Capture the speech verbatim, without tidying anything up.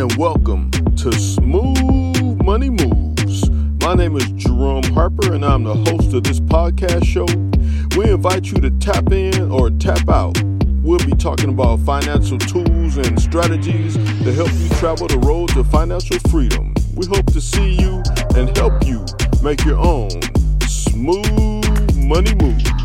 and welcome to Smooth Money Moves. My name is Jerome Harper, and I'm the host of this podcast show. We invite you to tap in or tap out. We'll be talking about financial tools and strategies to help you travel the road to financial freedom. We hope to see you and help you make your own smooth money moves.